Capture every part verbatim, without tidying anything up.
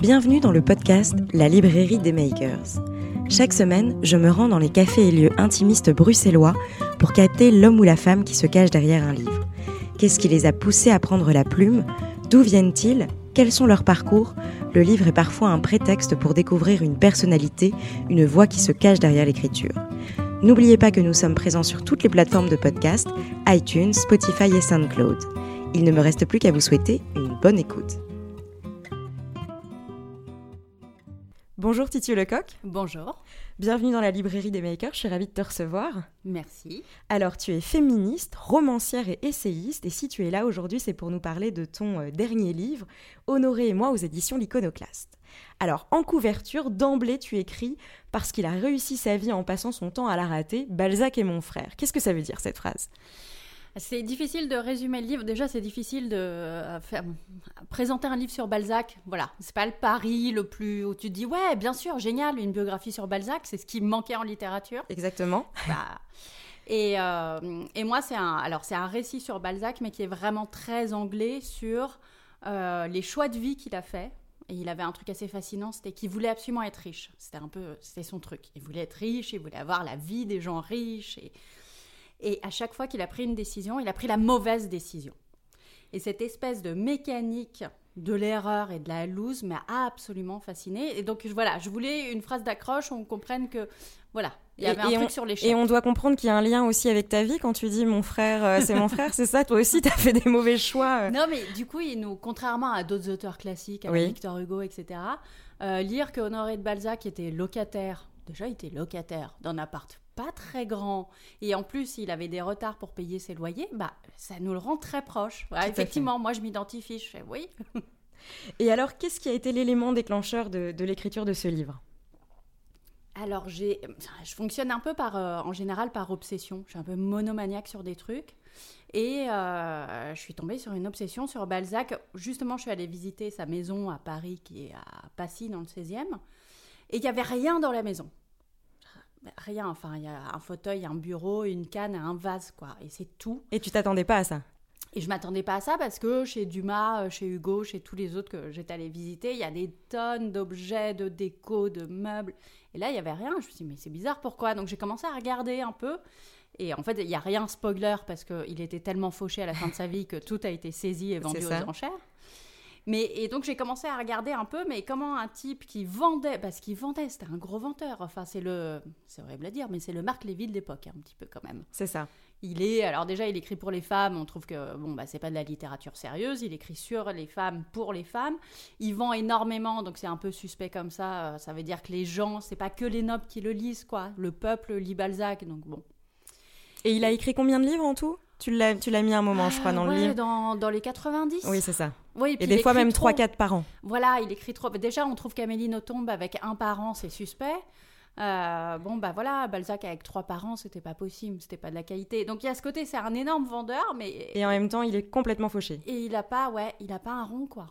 Bienvenue dans le podcast La Librairie des Makers. Chaque semaine, je me rends dans les cafés et lieux intimistes bruxellois pour capter l'homme ou la femme qui se cache derrière un livre. Qu'est-ce qui les a poussés à prendre la plume ? D'où viennent-ils ? Quels sont leurs parcours ? Le livre est parfois un prétexte pour découvrir une personnalité, une voix qui se cache derrière l'écriture. N'oubliez pas que nous sommes présents sur toutes les plateformes de podcast, iTunes, Spotify et SoundCloud. Il ne me reste plus qu'à vous souhaiter une bonne écoute. Bonjour Titiou Lecoq. Bonjour. Bienvenue dans la librairie des Makers, je suis ravie de te recevoir. Merci. Alors tu es féministe, romancière et essayiste, et si tu es là aujourd'hui c'est pour nous parler de ton euh, dernier livre, Honoré et moi aux éditions l'Iconoclaste. Alors en couverture, d'emblée tu écris « Parce qu'il a réussi sa vie en passant son temps à la rater, Balzac est mon frère ». Qu'est-ce que ça veut dire cette phrase ? C'est difficile de résumer le livre. Déjà, c'est difficile de euh, faire, présenter un livre sur Balzac. Voilà, c'est pas le pari le plus où tu te dis ouais, bien sûr, génial, une biographie sur Balzac, c'est ce qui me manquait en littérature. Exactement. Bah, et euh, et moi, c'est un alors c'est un récit sur Balzac, mais qui est vraiment très anglais sur euh, les choix de vie qu'il a fait. Et il avait un truc assez fascinant, c'était qu'il voulait absolument être riche. C'était un peu, c'était son truc. Il voulait être riche, il voulait avoir la vie des gens riches et Et à chaque fois qu'il a pris une décision, il a pris la mauvaise décision. Et cette espèce de mécanique de l'erreur et de la loose m'a absolument fascinée. Et donc, voilà, je voulais une phrase d'accroche où on comprenne que, voilà, il y avait et, un et truc on, sur l'échec. Et on doit comprendre qu'il y a un lien aussi avec ta vie quand tu dis « mon frère, euh, c'est mon frère », c'est ça, toi aussi, t'as fait des mauvais choix. Euh. Non, mais du coup, il nous, contrairement à d'autres auteurs classiques, à oui. Victor Hugo, et cetera, euh, lire que Honoré de Balzac était locataire, déjà, il était locataire d'un appart pas très grand, et en plus il avait des retards pour payer ses loyers, bah ça nous le rend très proche. Ouais, effectivement, moi je m'identifie, je fais oui. Et alors, qu'est-ce qui a été l'élément déclencheur de, de l'écriture de ce livre ? Alors, j'ai, je fonctionne un peu par, euh, en général par obsession, je suis un peu monomaniaque sur des trucs, et euh, je suis tombée sur une obsession sur Balzac. Justement, je suis allée visiter sa maison à Paris, qui est à Passy dans le seizième, et il n'y avait rien dans la maison. Rien, enfin, il y a un fauteuil, un bureau, une canne, un vase, quoi, et c'est tout. Et tu t'attendais pas à ça ? Et je m'attendais pas à ça parce que chez Dumas, chez Hugo, chez tous les autres que j'étais allée visiter, il y a des tonnes d'objets, de déco, de meubles, et là, il y avait rien. Je me suis dit, mais c'est bizarre, pourquoi ? Donc j'ai commencé à regarder un peu, et en fait, il y a rien, spoiler, parce qu'il était tellement fauché à la fin de sa vie que tout a été saisi et vendu aux enchères. Mais, et donc, j'ai commencé à regarder un peu, mais comment un type qui vendait, parce qu'il vendait, c'était un gros venteur, enfin, c'est le, c'est horrible à dire, mais c'est le Marc Lévy de l'époque, un petit peu quand même. C'est ça. Il est, alors déjà, il écrit pour les femmes, on trouve que, bon, bah, c'est pas de la littérature sérieuse, il écrit sur les femmes, pour les femmes, il vend énormément, donc c'est un peu suspect comme ça, ça veut dire que les gens, c'est pas que les nobles qui le lisent, quoi, le peuple lit Balzac, donc bon. Et il a écrit combien de livres en tout ? Tu l'as, tu l'as mis un moment, ah, je crois, dans ouais, le livre. Dans, dans les quatre-vingt-dix. Oui, c'est ça. Oui, et, puis et des fois même trois quatre par an. Voilà, il écrit trop. Déjà, on trouve qu'Amélie Nothomb avec un par an, c'est suspect. Euh, bon, bah voilà, Balzac avec trois par an, c'était pas possible, c'était pas de la qualité. Donc, il y a ce côté, c'est un énorme vendeur, mais... Et en même temps, il est complètement fauché. Et il a pas, ouais, il a pas un rond, quoi.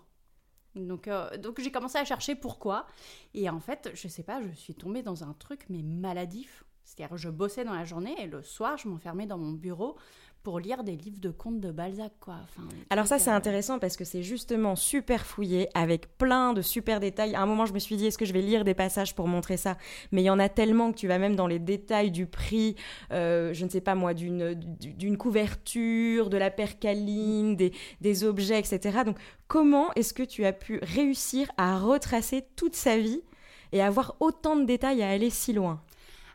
Donc, euh, donc j'ai commencé à chercher pourquoi. Et en fait, je sais pas, je suis tombée dans un truc, mais maladif. C'est-à-dire, je bossais dans la journée et le soir, je m'enfermais dans mon bureau pour lire des livres de contes de Balzac, quoi. Enfin, alors ça, c'est euh... intéressant parce que c'est justement super fouillé, avec plein de super détails. À un moment, je me suis dit, est-ce que je vais lire des passages pour montrer ça ? Mais il y en a tellement que tu vas même dans les détails du prix, euh, je ne sais pas moi, d'une, d'une couverture, de la percaline, des, des objets, et cetera. Donc, comment est-ce que tu as pu réussir à retracer toute sa vie et avoir autant de détails à aller si loin ?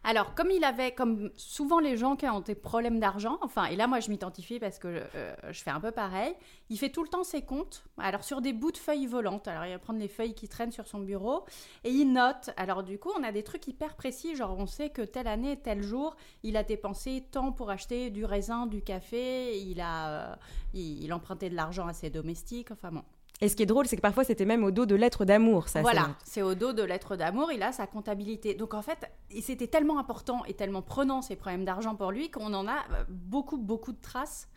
Alors, comme il avait, comme souvent les gens qui ont des problèmes d'argent, enfin, et là, moi, je m'identifie parce que euh, je fais un peu pareil, il fait tout le temps ses comptes, alors sur des bouts de feuilles volantes, alors il va prendre les feuilles qui traînent sur son bureau, et il note, alors du coup, on a des trucs hyper précis, genre on sait que telle année, tel jour, il a dépensé tant pour acheter du raisin, du café, il a, euh, il, il empruntait de l'argent à ses domestiques, enfin bon. Et ce qui est drôle, c'est que parfois, c'était même au dos de lettres d'amour. Ça, voilà, ça... c'est au dos de lettres d'amour, il a sa comptabilité. Donc, en fait, c'était tellement important et tellement prenant, ces problèmes d'argent pour lui, qu'on en a beaucoup, beaucoup de traces.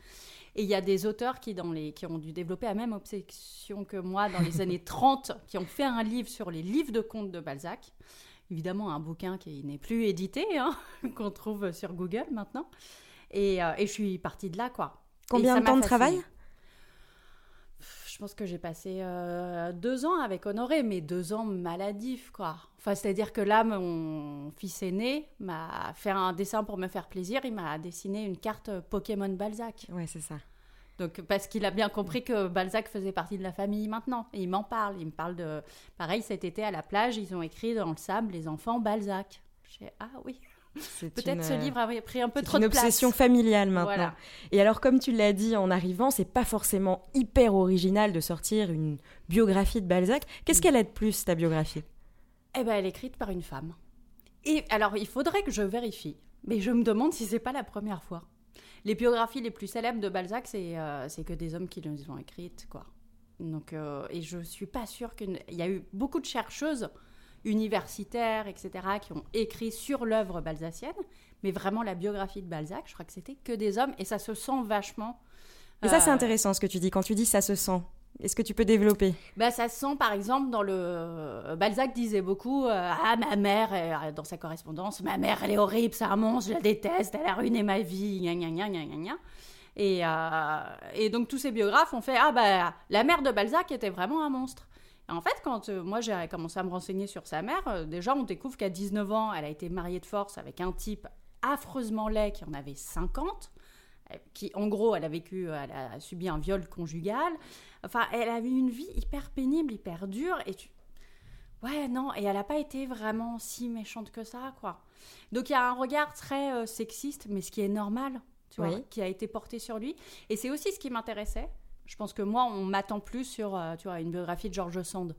Et il y a des auteurs qui, dans les... qui ont dû développer la même obsession que moi dans les années trente, qui ont fait un livre sur les livres de contes de Balzac. Évidemment, un bouquin qui n'est plus édité, hein, qu'on trouve sur Google maintenant. Et, euh, et je suis partie de là, quoi. Combien de temps de travail ? je pense que j'ai passé euh, deux ans avec Honoré, mais deux ans maladif, quoi. Enfin, c'est-à-dire que là, mon fils aîné m'a fait un dessin pour me faire plaisir. Il m'a dessiné une carte Pokémon Balzac. Ouais, c'est ça. Donc, parce qu'il a bien compris que Balzac faisait partie de la famille maintenant. Et il m'en parle. Il me parle de... Pareil, cet été, à la plage, ils ont écrit dans le sable « Les enfants Balzac ». J'ai « Ah oui ». C'est peut-être une... ce livre a pris un peu c'est trop de place. C'est une obsession familiale maintenant. Voilà. Et alors, comme tu l'as dit en arrivant, c'est pas forcément hyper original de sortir une biographie de Balzac. Qu'est-ce qu'elle a de plus, ta biographie ? Eh bien, elle est écrite par une femme. Et alors, il faudrait que je vérifie. Mais je me demande si c'est pas la première fois. Les biographies les plus célèbres de Balzac, c'est, euh, c'est que des hommes qui les ont écrites, quoi. Donc, euh, et je suis pas sûre qu'il y a eu beaucoup de chercheuses universitaires, et cetera, qui ont écrit sur l'œuvre balzacienne, mais vraiment la biographie de Balzac, je crois que c'était que des hommes, et ça se sent vachement. Euh... Et ça, c'est intéressant ce que tu dis. Quand tu dis ça se sent, est-ce que tu peux développer ? Bah, ça se sent, par exemple, dans le... Balzac disait beaucoup euh, « Ah, ma mère, est... dans sa correspondance, ma mère, elle est horrible, c'est un monstre, je la déteste, elle a ruiné ma vie, gna gna gna gna gna. » Et, euh... et donc, tous ces biographes ont fait « Ah, bah, la mère de Balzac était vraiment un monstre. » En fait, quand euh, moi, j'ai commencé à me renseigner sur sa mère, euh, déjà, on découvre qu'à dix-neuf ans, elle a été mariée de force avec un type affreusement laid qui en avait cinquante, euh, qui, en gros, elle a vécu, euh, elle a subi un viol conjugal. Enfin, elle a eu une vie hyper pénible, hyper dure, et tu... Ouais, non, et elle n'a pas été vraiment si méchante que ça, quoi. Donc, il y a un regard très euh, sexiste, mais ce qui est normal, tu oui. vois, qui a été porté sur lui. Et c'est aussi ce qui m'intéressait. Je pense que moi, on m'attend plus sur, tu vois, une biographie de George Sand.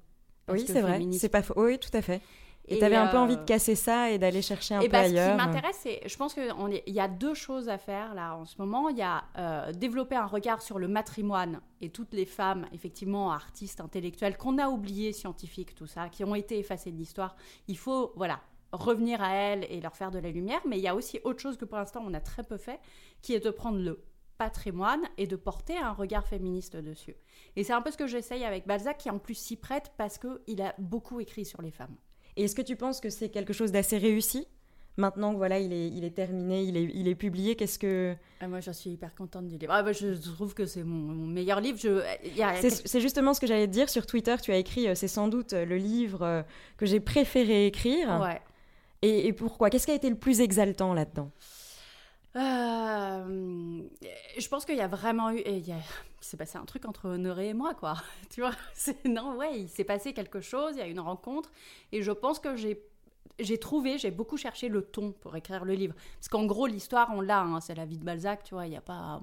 Oui, c'est féministe. Vrai. C'est pas faux. Oui, tout à fait. Et, et t'avais euh... un peu envie de casser ça et d'aller chercher un et peu bah, ailleurs. Ce qui m'intéresse, c'est, je pense qu'il y a deux choses à faire là en ce moment. Il y a euh, développer un regard sur le matrimoine et toutes les femmes, effectivement, artistes, intellectuelles, qu'on a oubliées, scientifiques, tout ça, qui ont été effacées de l'histoire. Il faut, voilà, revenir à elles et leur faire de la lumière. Mais il y a aussi autre chose que pour l'instant, on a très peu fait, qui est de prendre le patrimoine et de porter un regard féministe dessus. Et c'est un peu ce que j'essaye avec Balzac, qui en plus s'y prête parce qu'il a beaucoup écrit sur les femmes. Et est-ce que tu penses que c'est quelque chose d'assez réussi ? Maintenant que voilà, il est, il est terminé, il est, il est publié, qu'est-ce que... Ah, moi, je suis hyper contente du livre. Ah, bah, je trouve que c'est mon, mon meilleur livre. Je... Il y a... c'est, c'est justement ce que j'allais te dire. Sur Twitter, tu as écrit, c'est sans doute le livre que j'ai préféré écrire. Ouais. Et, et pourquoi ? Qu'est-ce qui a été le plus exaltant là-dedans ? Euh, je pense qu'il y a vraiment eu... Et il, y a, il s'est passé un truc entre Honoré et moi, quoi. Tu vois, c'est, non, ouais, il s'est passé quelque chose, il y a eu une rencontre. Et je pense que j'ai, j'ai trouvé, j'ai beaucoup cherché le ton pour écrire le livre. Parce qu'en gros, l'histoire, on l'a, hein, c'est la vie de Balzac, tu vois, il n'y a pas...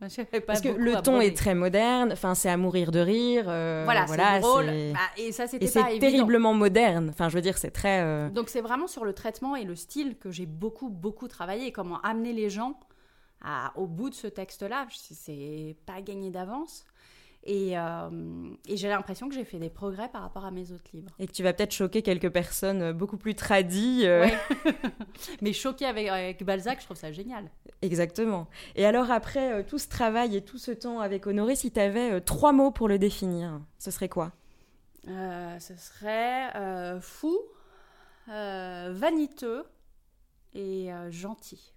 pas Parce que le ton est très moderne, enfin, c'est à mourir de rire. Euh, voilà, voilà, c'est drôle. C'est... Bah, et ça, c'était et pas évident. Et c'est terriblement moderne. Enfin, je veux dire, c'est très... Euh... Donc, c'est vraiment sur le traitement et le style que j'ai beaucoup, beaucoup travaillé. Comment amener les gens à, au bout de ce texte-là. C'est pas gagné d'avance. Et, euh, et j'ai l'impression que j'ai fait des progrès par rapport à mes autres livres. Et que tu vas peut-être choquer quelques personnes beaucoup plus tradies. Euh... Ouais. Mais choquer avec, avec Balzac, je trouve ça génial. Exactement. Et alors après euh, tout ce travail et tout ce temps avec Honoré, si tu avais euh, trois mots pour le définir, ce serait quoi ? euh, Ce serait euh, fou, euh, vaniteux et euh, gentil.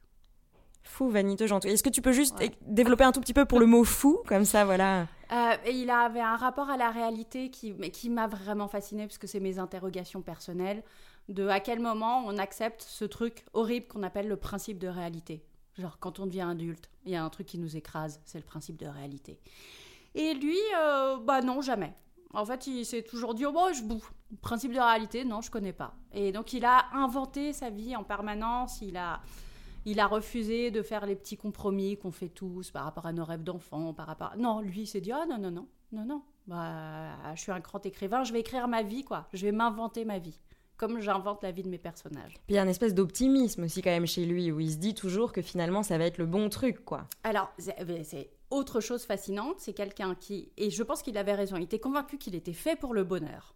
Fou, vaniteux, gentil. Est-ce que tu peux juste ouais. développer un tout petit peu pour le mot fou, comme ça, voilà. Euh, et il avait un rapport à la réalité qui, qui m'a vraiment fascinée, parce que c'est mes interrogations personnelles, de à quel moment on accepte ce truc horrible qu'on appelle le principe de réalité. Genre, quand on devient adulte, il y a un truc qui nous écrase, c'est le principe de réalité. Et lui, euh, bah non, jamais. En fait, il s'est toujours dit « Oh, bon, je bouffe. » Principe de réalité, non, je connais pas. Et donc, il a inventé sa vie en permanence, il a... Il a refusé de faire les petits compromis qu'on fait tous par rapport à nos rêves d'enfant, par rapport... Non, lui, il s'est dit « Ah oh, non, non, non, non, non, bah, je suis un grand écrivain, je vais écrire ma vie, quoi. Je vais m'inventer ma vie, comme j'invente la vie de mes personnages. » Puis il y a une espèce d'optimisme aussi quand même chez lui, où il se dit toujours que finalement, ça va être le bon truc, quoi. Alors, c'est, c'est autre chose fascinante, c'est quelqu'un qui... Et je pense qu'il avait raison, il était convaincu qu'il était fait pour le bonheur.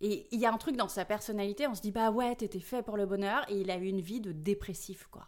Et il y a un truc dans sa personnalité, on se dit « Bah ouais, t'étais fait pour le bonheur. » Et il a eu une vie de dépressif, quoi.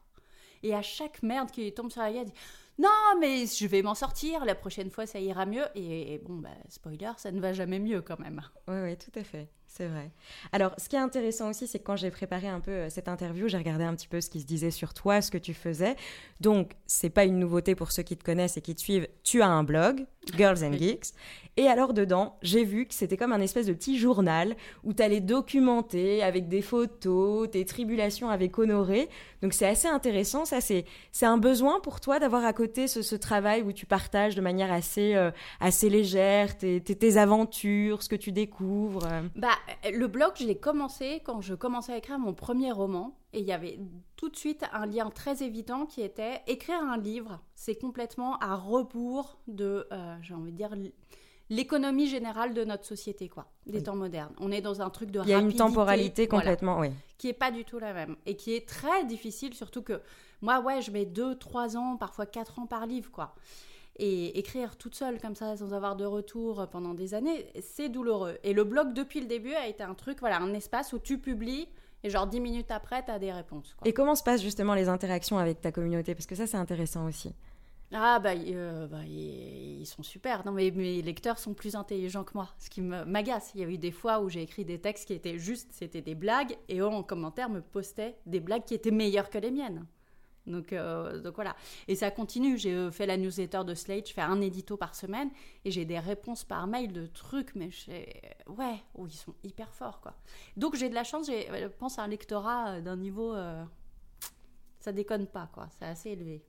Et à chaque merde qui tombe sur la gueule, il dit « Non, mais je vais m'en sortir, la prochaine fois, ça ira mieux. » Et, et bon, bah, spoiler, ça ne va jamais mieux quand même. Oui, oui, tout à fait, c'est vrai. Alors, ce qui est intéressant aussi, c'est que quand j'ai préparé un peu cette interview, j'ai regardé un petit peu ce qui se disait sur toi, ce que tu faisais. Donc, c'est pas une nouveauté pour ceux qui te connaissent et qui te suivent. Tu as un blog Girls and Geeks. Et alors dedans, j'ai vu que c'était comme un espèce de petit journal où t'allais documenter avec des photos tes tribulations avec Honoré. Donc c'est assez intéressant, ça c'est, c'est un besoin pour toi d'avoir à côté ce, ce travail où tu partages de manière assez, euh, assez légère tes, tes, tes aventures, ce que tu découvres. Bah, le blog, je l'ai commencé quand je commençais à écrire mon premier roman. Et il y avait tout de suite un lien très évident qui était écrire un livre, c'est complètement à rebours de, euh, j'ai envie de dire, l'économie générale de notre société, quoi, des oui. temps modernes. On est dans un truc de rapidité. Il y a rapidité, une temporalité complètement, voilà, oui. Qui n'est pas du tout la même et qui est très difficile, surtout que moi, ouais, je mets deux, trois ans, parfois quatre ans par livre, quoi. Et écrire toute seule comme ça, sans avoir de retour pendant des années, c'est douloureux. Et le blog, depuis le début, a été un truc, voilà, un espace où tu publies. Et genre dix minutes après, t'as des réponses, quoi. Et comment se passent justement les interactions avec ta communauté ? Parce que ça, c'est intéressant aussi. Ah bah, euh, bah ils, ils sont super. Non mais mes lecteurs sont plus intelligents que moi, ce qui m'agace. Il y a eu des fois où j'ai écrit des textes qui étaient juste, c'était des blagues, et eux, en commentaire, me postaient des blagues qui étaient meilleures que les miennes. Donc, euh, donc voilà. Et ça continue. J'ai fait la newsletter de Slate, je fais un édito par semaine, et j'ai des réponses par mail de trucs, mais je sais... ouais, oh, ils sont hyper forts, quoi. Donc j'ai de la chance, j'ai... je pense à un lectorat d'un niveau... Euh... ça déconne pas, quoi. C'est assez élevé.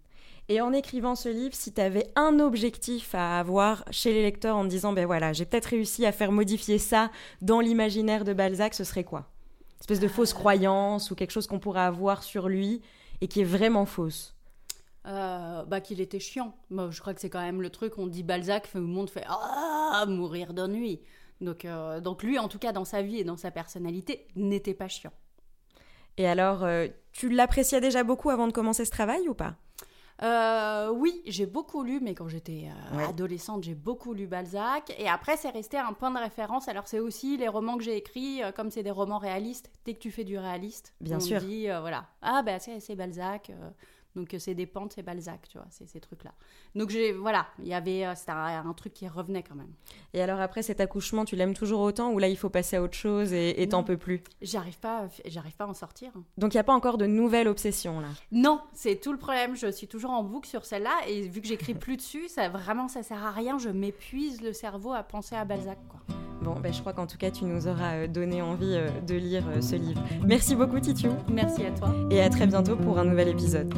Et en écrivant ce livre, si tu avais un objectif à avoir chez les lecteurs en te disant, ben voilà, j'ai peut-être réussi à faire modifier ça dans l'imaginaire de Balzac, ce serait quoi ? Une espèce de euh... fausse croyance ou quelque chose qu'on pourrait avoir sur lui et qui est vraiment fausse. Euh, bah qu'il était chiant. Bah, je crois que c'est quand même le truc, on dit Balzac, tout le monde fait « Ah, mourir d'ennui ». Donc, euh, donc lui, en tout cas, dans sa vie et dans sa personnalité, n'était pas chiant. Et alors, euh, tu l'appréciais déjà beaucoup avant de commencer ce travail ou pas ? Euh, oui, j'ai beaucoup lu, mais quand j'étais euh, ouais. adolescente, j'ai beaucoup lu Balzac. Et après, c'est resté un point de référence. Alors, c'est aussi les romans que j'ai écrits, euh, comme c'est des romans réalistes. Dès que tu fais du réaliste, Bien on sûr. dit, euh, voilà, ah ben, bah, c'est, c'est Balzac. Euh, donc, c'est des pentes, c'est Balzac, tu vois, c'est ces trucs-là. Donc, j'ai, voilà, il y avait, euh, c'était un, un truc qui revenait quand même. Et alors, après cet accouchement, tu l'aimes toujours autant ou là, il faut passer à autre chose et, et t'en peux plus ? J'arrive pas, j'arrive pas à en sortir. Donc, il n'y a pas encore de nouvelle obsession, là ? Non, c'est tout le problème. Je suis toujours en boucle sur celle-là et vu que j'écris plus dessus, ça, vraiment, ça sert à rien. Je m'épuise le cerveau à penser à Balzac, quoi. Bon, ben, je crois qu'en tout cas, tu nous auras donné envie de lire ce livre. Merci beaucoup, Titiou. Merci à toi. Et à très bientôt pour un nouvel épisode.